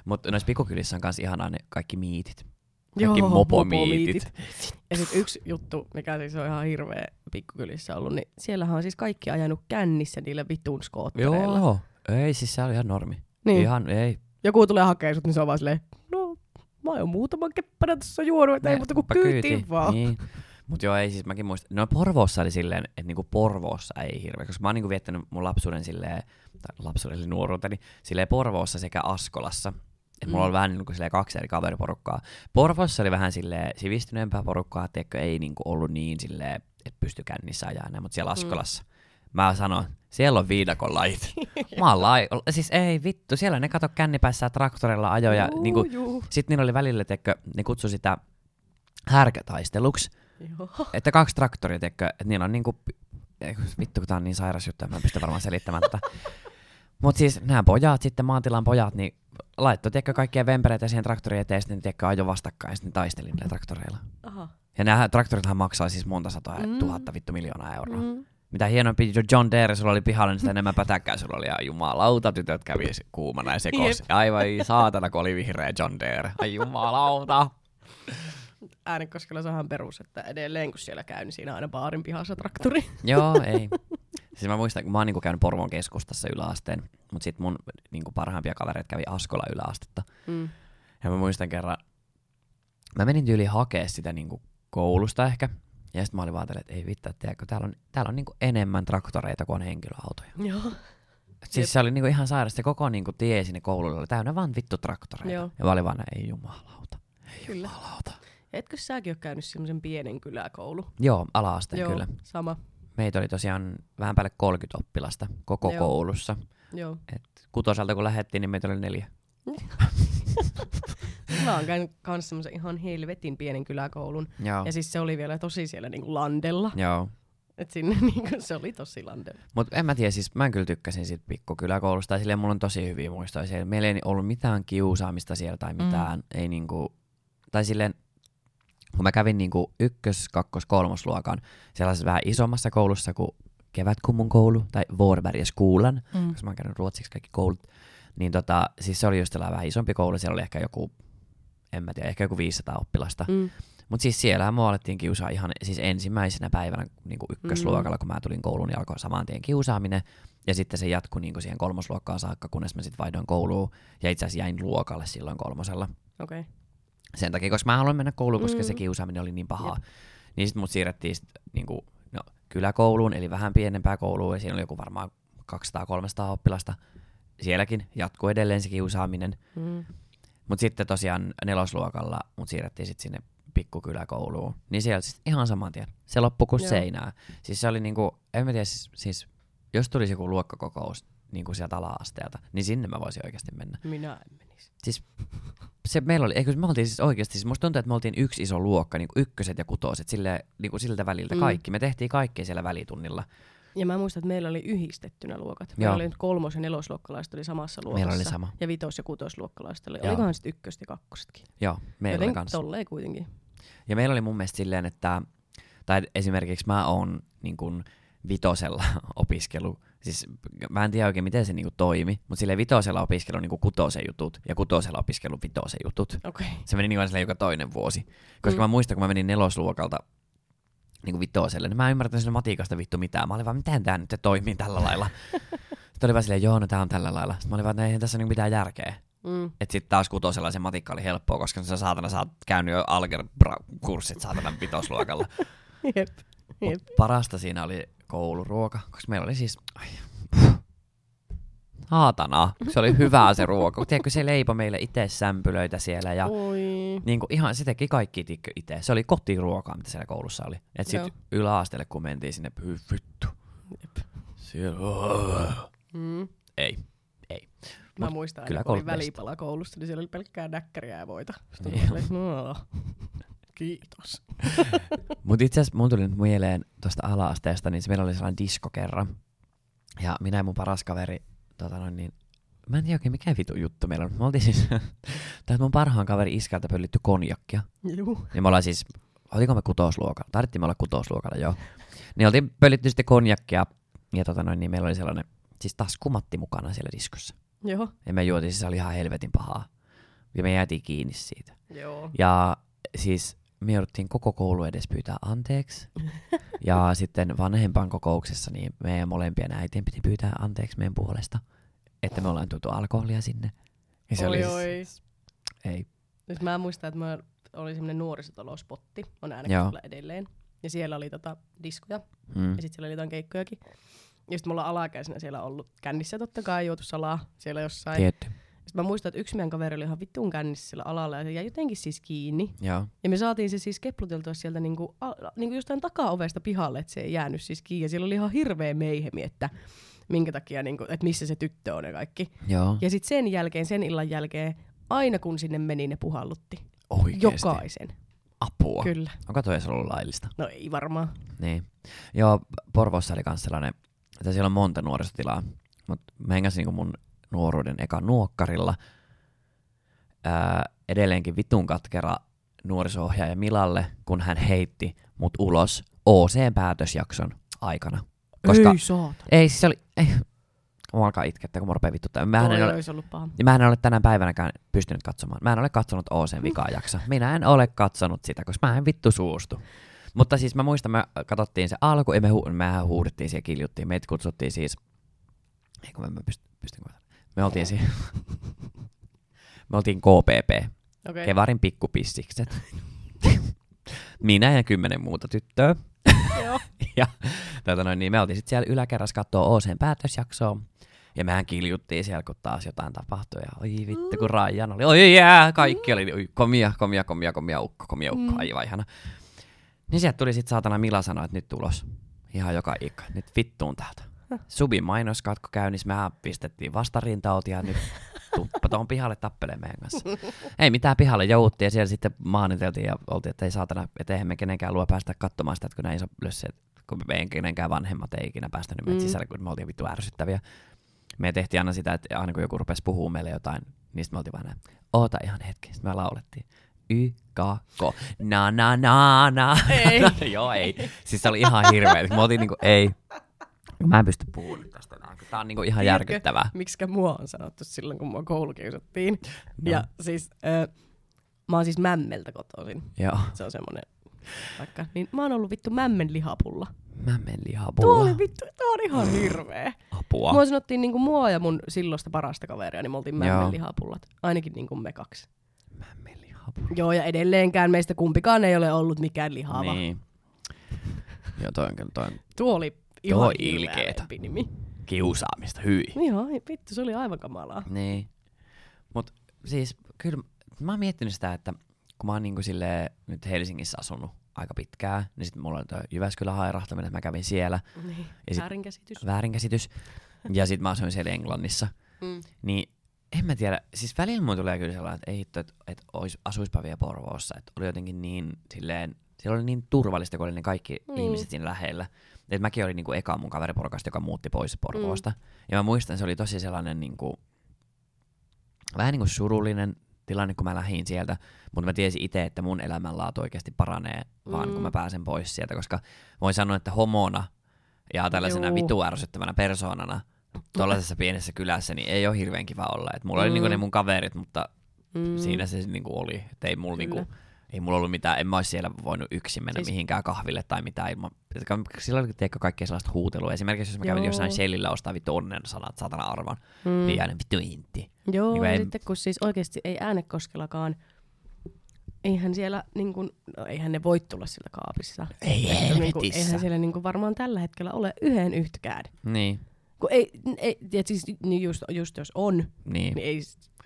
Mutta noissa pikkukylissä on kans ihanaa ne kaikki miitit. Kaikki mopomiitit. Ja sitten yksi juttu, mikä siis on ihan hirveä pikkukylissä ollut, niin siellähän on siis kaikki ajanut kännissä niillä vitun skoottereilla. Joo, ei siis se oli ihan normi. Niin. Ihan, ei. Joku tulee hakemaan sut, niin se on vaan silleen, mä oon muutaman keppänä tuossa juonut, että ei muuta kuin kyytiin vaan. Niin. Mut joo, ei siis mäkin muistan. No Porvoossa oli silleen, että niinku Porvoossa ei hirveä, koska mä oon niinku viettänyt mun lapsuuden silleen, tai lapsuuden eli nuoruuteni, silleen Porvoossa sekä Askolassa. Et mulla oli vähän niin kuin 2 eri kaveriporukkaa. Porvoossa oli vähän silleen sivistyneempää porukkaa, tiedätkö, ei niinku ollut niin silleen, että pysty kännissä ajaa enää, mutta siellä Askolassa. Mä sanon, siellä on viidakon lajit. Mä oon siis ei vittu, siellä ne kato kännipäissä traktorilla ajoja. Niinku, sit niillä oli välillä, tiedätkö, ne kutsui sitä härkätaisteluksi. Että 2 traktoria, tiedätkö, että niillä on niinku, vittu kun tää on niin sairas juttu, mä en pysty varmaan selittämään tätä. Mut siis nämä pojat, sitten maantilan pojat, niin laittoi kaikkia vempereitä siihen traktoriin eteen, ja sitten ajoi vastakkain, ja sitten taisteli niillä traktoreilla. Aha. Ja nämä traktorithan maksaa siis monta sataa tuhatta vittu miljoonaa euroa. Mitä hienompi John Deere sulla oli pihalla, niin sitä enemmän pätäkkää sulla oli. Ja jumalauta, tytöt kävi kuumana ja sekoissa. Aivan saatana, kun oli vihreä John Deere. Ai jumalauta. Äänekoskella sahan perus, että edelleen kun siellä käy, niin siinä aina baarin pihassa traktori. Joo, ei. Siis mä muistan, kun mä oon niinku käynyt Porvoon keskustassa yläasteen, mutta sit mun niinku parhaimpia kavereita kävi Askola yläastetta. Mm. Ja mä muistan kerran, mä menin tyyliin hakea sitä niinku koulusta ehkä, ja sit mä olin vaatellut, että ei vittu, tiedätkö, täällä on niinku enemmän traktoreita kuin on henkilöautoja. Joo. Siis se oli niinku ihan sairasta, se koko niinku tie sinne koululle oli täynnä vaan vittu traktoreita. Joo. Ja mä olin vaan, ei jumalauta, ei kyllä. Jumalauta. Etkö säkin ole käynyt semmoisen pienen kyläkoulu? Joo, ala-asteen kyllä. Sama. Meitä oli tosiaan vähän päälle 30 oppilasta koko joo. koulussa. Joo. Et kutoselta kun lähdettiin, niin meitä oli 4. Mä oon käynyt kans semmoisen ihan helvetin pienen kyläkoulun. Joo. Ja siis se oli vielä tosi siellä niinku landella. Joo. Et sinne niinku se oli tosi landella. Mut en mä tiedä, siis mä kyllä tykkäsin siitä pikkukyläkoulusta. Ja silleen mulla on tosi hyviä muistoja siellä. Meillä ei ollut mitään kiusaamista siellä tai mitään. Mm. Ei niinku, tai silleen, kun mä kävin niinku 1., 2., 3. luokan sellaisessa vähän isommassa koulussa kuin Kevätkummun koulu tai Vårbergsskolan, koska mä oon käynyt ruotsiksi kaikki koulut, niin siis se oli just vähän isompi koulu, siellä oli ehkä joku, en mä tiedä, ehkä joku 500 oppilasta. Mm. Mut siis siellähän mua alettiin kiusaa ihan siis ensimmäisenä päivänä niinku 1. luokalla, kun mä tulin kouluun, niin alkoi saman tien kiusaaminen. Ja sitten se jatkui niinku siihen 3. luokkaan saakka, kunnes mä sit vaihdoin kouluun ja itse asiassa jäin luokalle silloin 3. Okay. Sen takia, koska mä haluan mennä kouluun, koska se kiusaaminen oli niin pahaa. Jep. Niin sit mut siirrettiin sit, niinku, kyläkouluun, eli vähän pienempää kouluun, ja siinä oli joku varmaan 200-300 oppilasta. Sielläkin jatkuu edelleen se kiusaaminen. Mm. Mut sitten tosiaan 4. luokalla mut siirrettiin sit sinne pikkukyläkouluun. Niin siellä sit ihan saman tien. Se loppui kuin seinää. Siis se oli niinku, en mä tiedä, siis jos tulisi joku luokkakokous niinku sieltä ala-asteelta, niin sinne mä voisin oikeasti mennä. Minä en menisi. Siis, se meillä oli, eikö me oltiin siis oikeasti, siis musta tuntuu, että me oltiin yksi iso luokka, niin kuin 1. ja 6, niin siltä väliltä kaikki. Me tehtiin kaikkea siellä välitunnilla. Ja mä muistan, että meillä oli yhdistettynä luokat. Meillä oli nyt 3. ja 4. luokkalaiset oli samassa luokassa. Meillä oli sama. Ja 5. ja 6. luokkalaiset oli. Olikohan sitten 1. ja 2. Joo, meillä oli kanssa. Tolleen kuitenkin. Ja meillä oli mun mielestä silleen, että, tai esimerkiksi mä oon niin kuin 5. opiskelu. Siis mä en tiedä oikein, miten se niinku toimi, mutta silleen 5. opiskelu niinku 6. jutut ja 6. opiskelu 5. jutut. Okay. Se meni niinku silleen joka toinen vuosi. Koska mä muistan, kun mä menin 4. luokalta niinku 5. niin mä en ymmärtänyt sille matikasta vittu mitään. Mä olin vaan, miten tää nyt se toimii tällä lailla? Sitten oli vaan silleen, joo, no tää on tällä lailla. Sitten mä olin vaan, että ei tässä niinku mitään järkeä. Mm. Että sit taas 6. se matikka oli helppoa, koska sä saatana sä oot käynyt jo algebra-kurssit saatana 5. luokalla. Jep. Mut parasta siinä oli kouluruoka, koska meillä oli siis, haatanaa, se oli hyvää se ruoka. Tiedätkö, se leipo meille itse sämpylöitä siellä ja niinku ihan se teki kaikki itse. Se oli kotiruokaa, mitä siellä koulussa oli. Et sit yläasteelle, kun mentiin sinne, vittu, siellä, ei. Mä muistan, että kun oli välipala koulussa, niin siellä oli pelkkää näkkäriä ja voita. Kiitos. Mut itse asiassa mun tuli nyt mieleen tuosta ala-asteesta, niin meillä oli sellainen disko kerran. Ja minä ja mun paras kaveri, niin, mä en tiedä oikein mikä vitu juttu meillä on. Me oltiin siis, täältä mun parhaan kaveri iskältä pöllitty konjakkia. Juu. Niin me ollaan siis, oltiinko me 6. luokalla? Tarvittiin me olla 6. luokalla, joo. Niin oltiin pöllitty sitten konjakkia. Ja niin meillä oli sellainen, siis taskumatti mukana siellä diskossa. Joo. Ja me juotiin, siis oli ihan helvetin pahaa. Ja me jäätiin kiinni siitä. Joo. Ja siis me jouduttiin koko koulu edes pyytää anteeksi. Ja sitten vanhempan kokouksessa niin meidän molempien äitien piti pyytää anteeksi meidän puolesta, että me ollaan tuotu alkoholia sinne. Ja se oli siis, ei. Nyt mä muistan, että mä oli semmoinen nuorisotalouspotti, on Äänekoskella edelleen. Ja siellä oli diskoja ja sitten siellä oli jotain keikkojakin. Ja sitten me ollaan alakäisenä siellä ollut kännissä totta kai, juotu salaa siellä jossain. Tietty. Sitten mä muistan, että yksi meidän kaveri oli ihan vittuun kännissä siellä alalla ja se jäi jotenkin siis kiinni. Joo. Ja me saatiin se siis kepluteltua sieltä niinku jostain takaovesta pihalle, että se ei jäänyt siis kiinni. Ja siellä oli ihan hirveä meihemi, että minkä takia, niinku, että missä se tyttö on ja kaikki. Joo. Ja sitten sen jälkeen, sen illan jälkeen, aina kun sinne meni, ne puhallutti. Oikeesti? Jokaisen. Apua? Kyllä. Onko toi edes ollut laillista? No ei varmaan. Niin. Joo, Porvoossa oli kans sellainen, että siellä on monta nuorisotilaa, mutta mä hengasin niinku mun nuoruuden eka nuokkarilla. Edelleenkin vitun katkera nuoriso-ohjaaja Milalle, kun hän heitti mut ulos OC-päätösjakson aikana. Koska ei saata. Ei, siis oli, Mä alkaa itkettää, kun mä rupean vittuttamaan. Mähän en ole tänään päivänäkään pystynyt katsomaan. Mä en ole katsonut Ooseen vikaa jaksa. Minä en ole katsonut sitä, koska mä en vittu suustu. Mutta siis mä muistan, me katsottiin se alku, ja mehän huudettiin siellä, kiljuttiin. Meitä kutsuttiin siis... Eikö mä pystyn kuitenkaan? Me oltiin siinä... me oltiin KPP. Okay. Kevarin pikkupissikset. Minä ja 10 muuta tyttöä. Joo. Ja niin me oltiin sitten siellä yläkerrassa katsoa Ooseen päätösjaksoa. Ja mehän kiljuttiin siellä, kun taas jotain tapahtui. Ja oi vittu, kun Rajan oli. Oi jää, kaikki oli oi, komia ukko, aivan ihana. Niin sieltä tuli sitten saatana Mila sanoi, että nyt tulos. Ihan joka ikka. Nyt vittuun täältä. Subin mainoskatko käynnissä, mehän pistettiin vastarintautia nyt. Tuppa tuohon pihalle tappeleen meidän kanssa. Ei mitään, pihalle jouttiin ja siellä sitten maaniteltiin ja oltiin, että ei saatana, että eihän me kenenkään luo päästä katsomaan sitä, että kun nämä iso lösseet, kun meidän kenenkään vanhemmat ei ikinä päästänyt meitä sisälle, kun me oltiin vittu ärsyttäviä. Me tehtiin aina sitä, että aina kun joku rupesi puhumaan meille jotain, niin sitten me oltiin vähän oota ihan hetki, sitten me laulettiin. Y-ka-ko. Na-na-na-na. Joo, ei. Siis se oli ihan hirveä. Me oltiin niinku, ei. Mä en pysty puhumaan tästä. Tää on niinku ihan järkyttävää. Miksikä mua on sanottu silloin, kun mua koulukiusattiin. No. Ja siis, mä oon siis Mämmeltä kotoisin. Joo. Se on semmonen paikka. Niin mä oon ollut vittu Mämmen lihapulla. Mämmen lihapulla? Tuo oli vittu, tää on ihan hirveä. Apua. Mua sanottiin niinku mua ja mun silloista parasta kaveria, niin me oltiin Mämmen lihapullat. Ainakin niinku me kaksi. Mämmen lihapullat. Joo, ja edelleenkään meistä kumpikaan ei ole ollut mikään lihava. Niin. Joo, toi on. Tuo oli ihan ilkeetä. Kiusaamista, hyi. Joo, vittu, se oli aivan kamalaa. Niin. Mut siis, kyllä mä oon miettinyt sitä, että kun mä oon niinku silleen nyt Helsingissä asunut aika pitkään, niin sit mulla oli toi Jyväskylän hairahtaminen, että mä kävin siellä. Niin, väärinkäsitys. Ja sit mä asuin siellä Englannissa. Niin, en mä tiedä, siis välillä mun tulee kyllä sellainen, että ei hitto, että asuispa vielä Porvoossa. Että oli jotenkin niin silleen, siellä oli niin turvallista, kun oli ne kaikki ihmiset siinä lähellä. Et mäkin olin niinku eka mun kaveriporukasta, joka muutti pois Porvoosta. Ja mä muistan, se oli tosi sellainen niinku, vähän niinku surullinen tilanne, kun mä lähdin sieltä. Mutta mä tiesin itse, että mun elämänlaatu oikeasti paranee vaan kun mä pääsen pois sieltä. Koska voin sanoa, että homona ja tällaisena vituärsyttävänä persoonana tuollaisessa pienessä kylässä niin ei ole hirveän kiva olla. Et mulla oli niinku ne mun kaverit, mutta siinä se niinku oli. Et ei mulla niinku... Ei mulla ollut mitään, en mä ois siellä voinut yksin mennä siis mihinkään kahville tai mitään ilman. Silloin oli kaikkea sellaista huutelua. Esimerkiksi jos mä kävin jossain Shellillä ostaa vittu onnen sanat, saatana arvan, niin aina vittu intti. Joo, niin ja sitten kun siis oikeesti ei Äänekoskellakaan, eihän siellä niin kun, no, eihän ne voi tulla sillä kaapissa. Ei helvetissä. Niin kun, eihän siellä niin kun varmaan tällä hetkellä ole yhden yhtäkään. Niin. Kun ei siis niin just jos on, niin ei.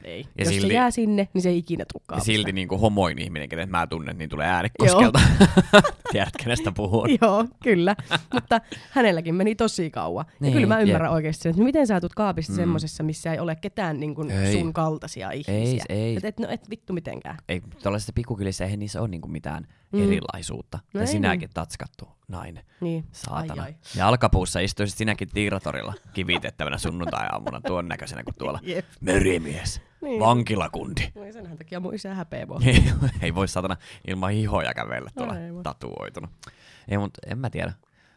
Ja jos silti, se jää sinne, niin se ei ikinä tule kaapista. Silti niin kuin homoin ihminen, kenet mä tunnen, niin tulee Äänekoskelta. Tiedät, kenestä puhun. Joo, kyllä. Mutta hänelläkin meni tosi kauan. Niin, ja kyllä mä ymmärrän oikeasti, että miten sä tulet kaapista semmoisessa, missä ei ole ketään niin kuin sun kaltaisia ihmisiä. Ei. Et vittu mitenkään. Ei, tuollaisessa pikkukylissä eihän niissä ole niin kuin mitään erilaisuutta. No ja sinäkin tatskattu nainen. Niin. Saatana. Ai. Ja alkapuussa istuisit sinäkin Tiiratorilla kivitettävänä sunnuntai-aamuna tuon näköisenä kuin tuolla. Jep. Merimies. Niin. Vankilakundi. No senhän takia mun isä häpeä mua. Ei voi saatana ilman hihoja kävellä tuolla tatuoituna. Ei, mutta en mä tiedä.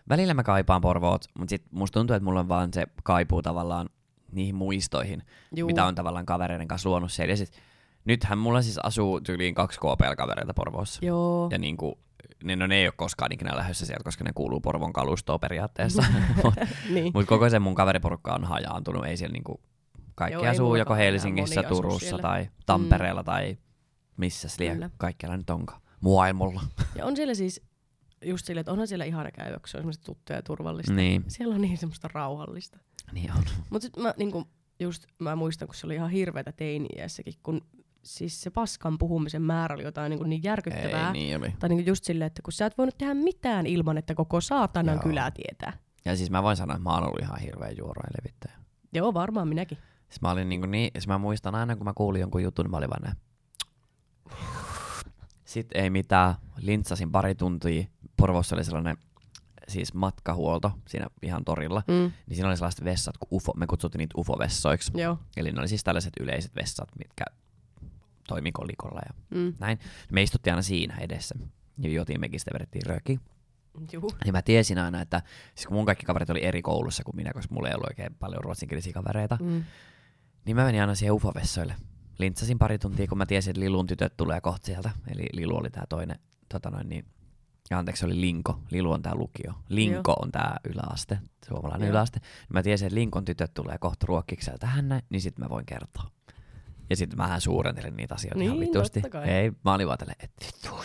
Välillä mä kaipaan Porvoot, mutta sit musta tuntuu, että mulla on vaan se kaipuu tavallaan niihin muistoihin, mitä on tavallaan kavereiden kanssa luonut siellä. Ja sit, nythän mulla siis asuu tyyliin 2 KPL-kavereita Porvoossa. Joo. Ja niinku, ne ei ole koskaan ikinä lähdössä sieltä, koska ne kuuluu Porvon kalustoon periaatteessa. Niin. Mutta koko se mun kaveriporukka on hajaantunut, ei siellä niinku... Kaikki asuu joko Helsingissä, Turussa tai Tampereella tai missä siellä kaikkialla nyt onkaan. Maailmalla. Ja on siellä siis just silleen, että onhan siellä ihana käydä, kun se on semmoista tuttuja ja turvallista. Niin. Siellä on niin semmoista rauhallista. Niin on. Mut sit mä, niin kun, just, mä muistan, kun se oli ihan hirveätä teini-iässäkin, kun siis se paskan puhumisen määrä oli jotain niin järkyttävää. Ei, niin oli. Tai niin just silleen, että kun sä et voinut tehdä mitään ilman, että koko saatanan kylää tietää. Ja siis mä voin sanoa, että mä oon ollut ihan hirveä juoro ja levittäjä. Joo, varmaan minäkin. Siis mä olin niin, mä muistan aina, kun mä kuulin jonkun jutun, niin mä olin vaan näin. Sitten ei mitään, lintsasin pari tuntia. Porvossa oli sellainen siis matkahuolto siinä ihan torilla. Niin siinä oli sellaiset vessat, me kutsuttiin niitä UFO-vessoiksi. Joo. Eli ne oli siis tällaiset yleiset vessat, mitkä toimii kolikolla ja näin. Me istuttiin aina siinä edessä. Jotiin mekistä, vedettiin röökiä. Juhu. Ja mä tiesin aina, että siis kun mun kaikki kaverit oli eri koulussa kuin minä, koska mulla ei ollut oikein paljon ruotsinkielisiä kavereita, niin mä menin aina siihen ufo-vessoille. Lintsasin pari tuntia, kun mä tiesin, että Lilun tytöt tulee kohta sieltä. Eli Lilu oli tää toinen, ja anteeksi, se oli Linko. Lilu on tää lukio. Linko on tää yläaste, suomalainen yläaste. Mä tiesin, että Linkon tytöt tulee kohta ruokkikselta tähän näin, niin sit mä voin kertoa. Ja sit mähän suurentelin niitä asioita niin, ihan vitusti. Ei, mä olin vaan tälleen, että vittu.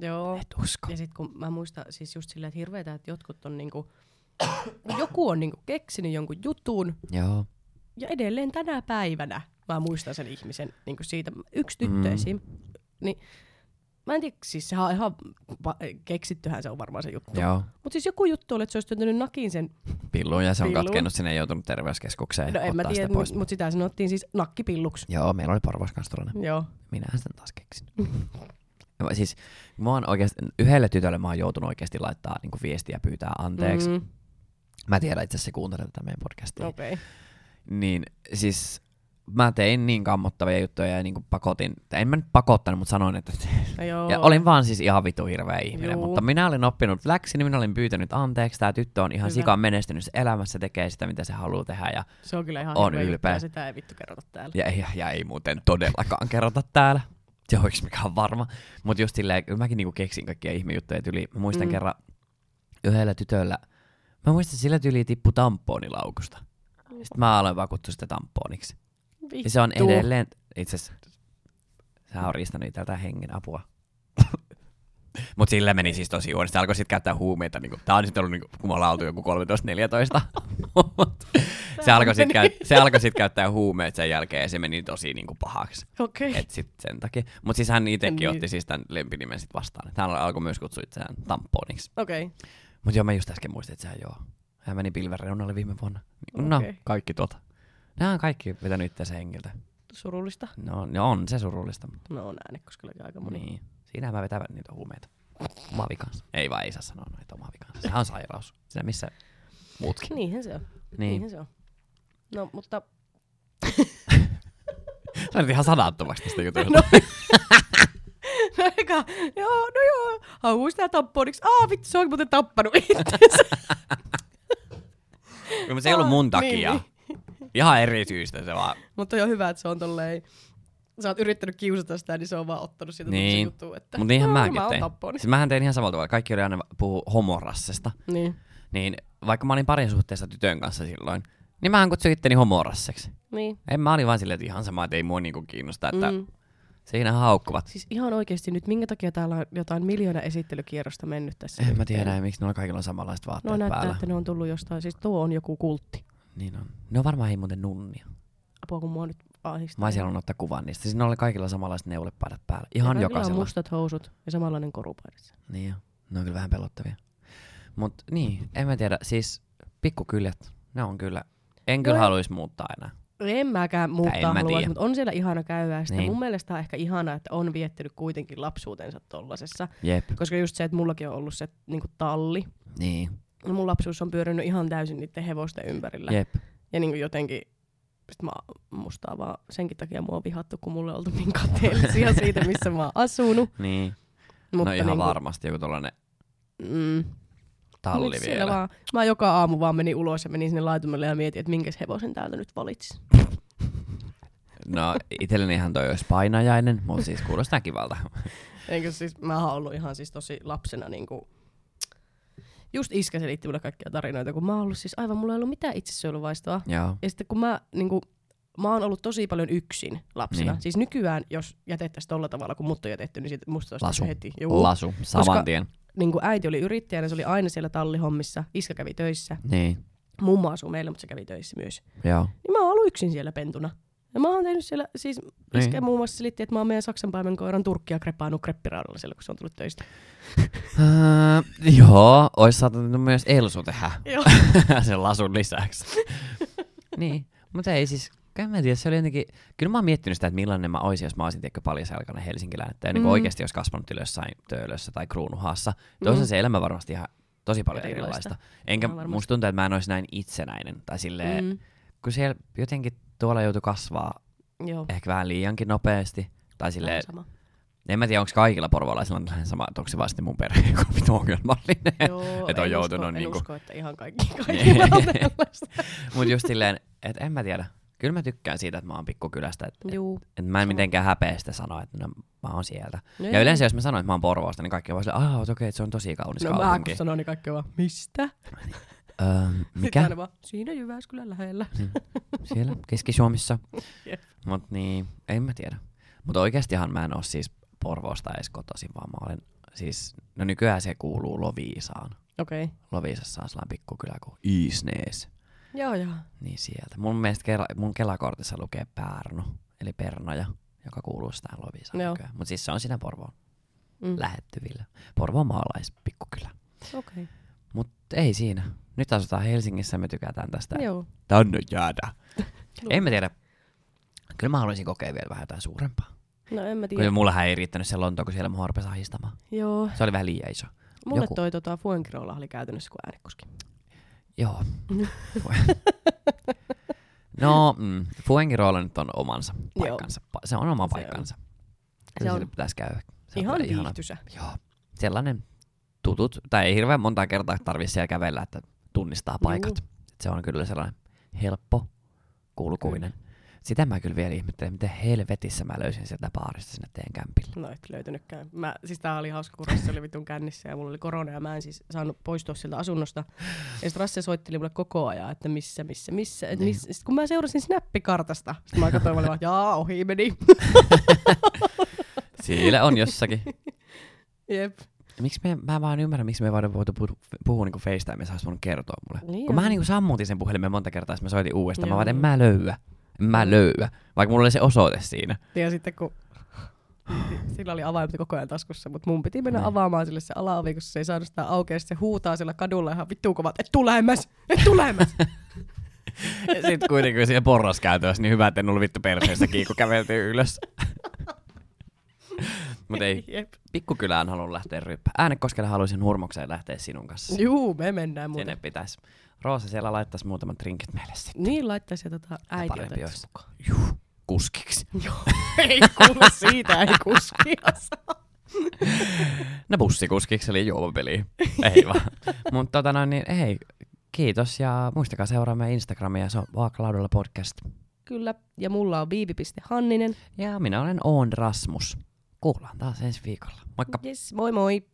Joo. Et usko. Ja sit kun mä muistan siis just silleen, että hirveetä, että jotkut on niinku, joku on niinku keksinyt jonkun jutun. Joo. Ja edelleen tänä päivänä mä muistan sen ihmisen niinku siitä. Yksi tyttö esim. Niin, mä en tiedä, siis sehän on ihan keksittyhän se on varmaan se juttu. Joo. Mut siis joku juttu oli, että se olisi työntänyt nakin sen pillun ja se on katkennut, sinne ei joutunut terveyskeskukseen. No en mä tiedä, mut sitä sanottiin siis nakkipilluksi. Joo, meillä oli Porvooskansturinen. Joo. Minähän sen taas keksin. Siis mä oon oikeasti, yhdelle tytölle mä oon joutunut oikeasti laittaa niinku viestiä pyytää anteeksi. Mä tiedän itse asiassa se kuuntelee tätä meidän podcastia. Okei. Okay. Niin siis mä tein niin kammottavia juttuja ja niinku pakotin, en mä nyt pakottanut, mutta sanoin, että ja olin vaan siis ihan vitu hirveä ihminen, mutta minä olin oppinut läksini, minä olin pyytänyt anteeksi, tää tyttö on ihan sikan menestynyt elämässä, tekee sitä mitä se haluaa tehdä ja se on kyllä ihan hirveä ylpeä. Juttu, sitä ei vittu kerrota täällä. Ja ei muuten todellakaan kerrota täällä. Se on mikään varma, mutta just silleen, mäkin niinku keksin kaikkia ihmejuttuja yli. Mä muistan kerran yhdellä tytöllä, mä muistan sillä tyli tippui tampoonilaukusta. Sitten mä aloin vaan kutsua sitä tampooniksi. Ja se on edelleen, itse asiassa, sä on riistänyt itseltä hengen apua. Mut sillä meni siis tosi huonosti. Se alkoi sit käyttää huumeita. Niinku, tää on nyt ollut niinku, kun mä ollaan oltu joku 13-14. se alkoi sit käyttää huumeet sen jälkeen ja se meni tosi niinku, pahaksi. Okay. Et sit sen takia. Mut siis hän itekin otti siis tän lempinimen sit vastaan. Hän alkoi myös kutsua itseään tamponiksi. Okay. Mut joo, mä just äsken muistin, että sehän joo. Hän meni pilven reunalle viime vuonna. No, kaikki tuota. Nää on kaikki vetänyt itseänsä hengiltä. Surullista? No on se surullista. No on Äänekoskelakin aika moni. Niin. Siinähän mä vetävät niitä huumeita. Oma vikansa. Ei vaan isä sanoo noita oma vikansa. Sehän on sairaus. Siinä missä muutkin. Niinhän se on. Niinhän se on. No, mutta... Sä olet ihan sanattomaksi tästä jutusta. No joo. Haluaisi tää tamponiksi. Vittu, se on muuten tappanut itsensä. Mutta se ei ollut mun takia. Niin. Ihan eri syystä se vaan. Mutta on jo hyvä, että se on tolleen... Sä oot yrittänyt kiusata sitä, niin se on vaan ottanut siitä niin. Juttuun, että... Mutta niinhän mäkin tein. Siis mähän tein ihan samalla tavalla. Kaikki oli aina puhuu homorassesta. Niin. Vaikka mä olin parisuhteessa tytön kanssa silloin, niin mähän kutsuin itteni homorasseksi. Niin. Mä olin vaan silleen, että ihan sama, että ei mua niinku kiinnosta, että... Siinä haukkuvat. Siis ihan oikeesti nyt, minkä takia täällä on jotain miljoona esittelykierrosta mennyt tässä? En mä tiedä, miksi noilla kaikilla on samanlaiset vaatteet päällä. No näyttää, että ne on tullut jostain. Siis tuo on joku kultti. Niin on. Ne on varmaan ei muuten nunnia. Apua, kun mua nyt ahdistaa. Mä oisin halunnut ottaa kuvan niistä. Siinä oli kaikilla samanlaiset neulepaidat päällä. Ihan jokaisella. On mustat housut ja samanlainen korupaidat. Niin jo. Ne on kyllä vähän pelottavia. Mut niin, en mä tiedä. Siis pikkukylät, ne on kyllä. En kyllä haluaisi muuttaa enää. En mäkään muuttaa haluaisi, mutta on siellä ihana käydä. Sitä. Niin. Mun mielestä on ehkä ihana, että on viettänyt kuitenkin lapsuutensa tollasessa. Jep. Koska just se, että mullakin on ollut se niinku talli. Niin. No mun lapsuus on pyörinyt ihan täysin niiden hevosten ympärillä. Jep. Ja niin kuin jotenkin, sit mä mustaa vaan senkin takia mua on vihattu, kun mulle on oltu niin kateellisia siitä, missä mä oon asunut. Niin. Mutta no ihan niin varmasti joku tollanen talli nyt vielä. Mä joka aamu vaan menin ulos ja menin sinne laitumelle ja mietin, että minkäs hevosen täältä nyt valitsis. No itsellenihan toi olisi painajainen, mutta siis kuulostaa kivalta. Eikö siis, mä oon ollut ihan siis tosi lapsena niinku... Just iskä selitti mulle kaikkia tarinoita, kun mä oon ollut siis aivan, mulla ei ollut mitään itsesuojeluvaistoa. Joo. Ja sitten kun mä oon ollut tosi paljon yksin lapsena. Niin. Siis nykyään, jos jätettäisiin tolla tavalla, kun mut on jätetty, niin musta olisi heti. Lasu, saman tien. Niin kuin äiti oli yrittäjänä, se oli aina siellä tallihommissa, iskä kävi töissä. Niin. Mumma asuu meillä, mutta se kävi töissä myös. Joo. Niin mä oon ollut yksin siellä pentuna. Ja mä oon tehnyt siellä, siis iskä niin. Muun muassa selitti, että mä oon meidän saksanpaimen koiran turkkia krepaanut kreppiraudalla siellä, kun se on tullut töistä. Joo, ois saattanut myös Elsu tehdä sen lasun lisäksi. Niin, mutta ei siis, en mä tiedä, se oli jotenkin, kyllä mä oon miettinyt sitä, että millainen mä oisin, jos mä oisin tiedäkö paljaselkana helsinkiläinen, että niin oikeasti olisi kasvanut jossain Töölössä tai Kruunuhaassa. Toisaalta se elämä varmasti ihan tosi paljon erilaista. Enkä musta tuntuu, että mä en ois näin itsenäinen, tai silleen, kun siellä jotenkin tuolla joutui kasvaa ehkä vähän liiankin nopeasti. Tai silleen, En mä tiedä, onko kaikilla porvalaisilla on sama, että onko se vasta mun perhe, joka on vitu ongelmallinen. Joo, et on joutunut en usko, että ihan kaikilla on tällaista. Mut just silleen, että en mä tiedä. Kyllä mä tykkään siitä, että mä oon pikkukylästä. Et mä en mitenkään häpeä sitä sanoa, että no, mä oon sieltä. Jee. Ja yleensä jos mä sanoin, että mä oon Porvoosta, niin kaikki on vaan silleen, aah, okei, se on tosi kaunis kaupunki. No mä kun sanoin, niin kaikki on vaan, mistä? Mikä? Sitten vaan, siinä Jyväskylän lähellä. Siellä, Keski-Suomessa. Yeah. Mut niin, en mä tiedä. Mut oikeastihan mä en oo siis Porvoosta edes kotoisin, vaan mä olen siis, no nykyään se kuuluu Loviisaan. Okei. Okay. Loviisassa on sellainen pikkukylä kuin Iisnees. Joo. Niin sieltä. Mun mielestä mun Kelakortissa lukee Pärnu, eli Pernoja, joka kuuluu sitä Loviisaan nykyään. Mut siis se on siinä Porvoon lähettyvillä. Porvoon maalaispikkukylä. Okei. Okay. Mut ei siinä. Nyt asutaan Helsingissä ja me tykätään tästä. Joo. Tänne jäädä. En mä tiedä. Kyllä mä haluaisin kokea vielä vähän jotain suurempaa. No en mä tiedä. Kun mullahan ei riittänyt se Lontoa, kun siellä mun harpes ahistamaan. Joo. Se oli vähän liian iso. Mulle joku toi Fuengirola oli käytännössä kuin Äänekoski. Joo. No, Fuengirola nyt on omansa paikkansa. Joo. Se on oma paikkansa. Se on. Pitäisi käydä. Se ihan viihtysä. Joo. Sellainen tutut. Tai ei hirveän monta kertaa tarvitse siellä kävellä, että tunnistaa paikat. Se on kyllä sellainen helppo, kulkuinen. Kyllä. Sitä mä kyllä vielä ihmettelen, miten helvetissä mä löysin sieltä baarista sinne teidän kämpille. No et löytänytkään. Siis tää oli hauska, kun Rasse oli vitun kännissä ja mulla oli korona ja mä en siis saanut poistua sieltä asunnosta. Ja sit Rasse soitteli mulle koko ajan, että missä. Et missä. Sit kun mä seurasin snappikartasta, sit mä katsoin vaan, jaa, ohi meni. Siellä on jossakin. Jep. Mä vaan ymmärrän, miksi me ei vaan voitu puhua niinku FaceTimessa, olisi voinut kertoa mulle. Niin kun mä niinku sammutin sen puhelimen monta kertaa, mä soitin uudestaan, mä vaan, en mä löyä. Vaikka mulla oli se osoite siinä. Ja sitten kun sillä oli avaimet koko ajan taskussa, mutta mun piti mennä avaamaan sille se alaovi, kun se ei saanut sitä aukeaa. Se huutaa siellä kadulla ihan vittuun kovat, et tuu lähemmäs. Ja sit kuitenkin siinä porraskäytössä, niin hyvä, että en ollut vittu perseessäkin, kun käveltiin ylös. Mut ei, pikkukylään haluan lähteä ryppään. Äänekoskelle haluaisin Hurmokseen lähteä sinun kanssa. Juu, me mennään muuten. Sinne pitäis. Roosa siellä laittaisi muutaman trinkit meille sitten. Niin, laittaisi ja äiti otettaisi mukaan. Juu, kuskiksi. Joo, ei kuulu siitä, ei kuskia saa. No bussikuskiksi, eli juomapeliin. Ei vaan. Mut niin, hei, kiitos ja muistakaa seuraa meidän Instagramia, se on Vaakalaudulla podcast. Kyllä, ja mulla on viivi.hanninen. Ja minä olen Rasmus. Kuullaan taas ensi viikolla. Moikka! Yes, moi moi!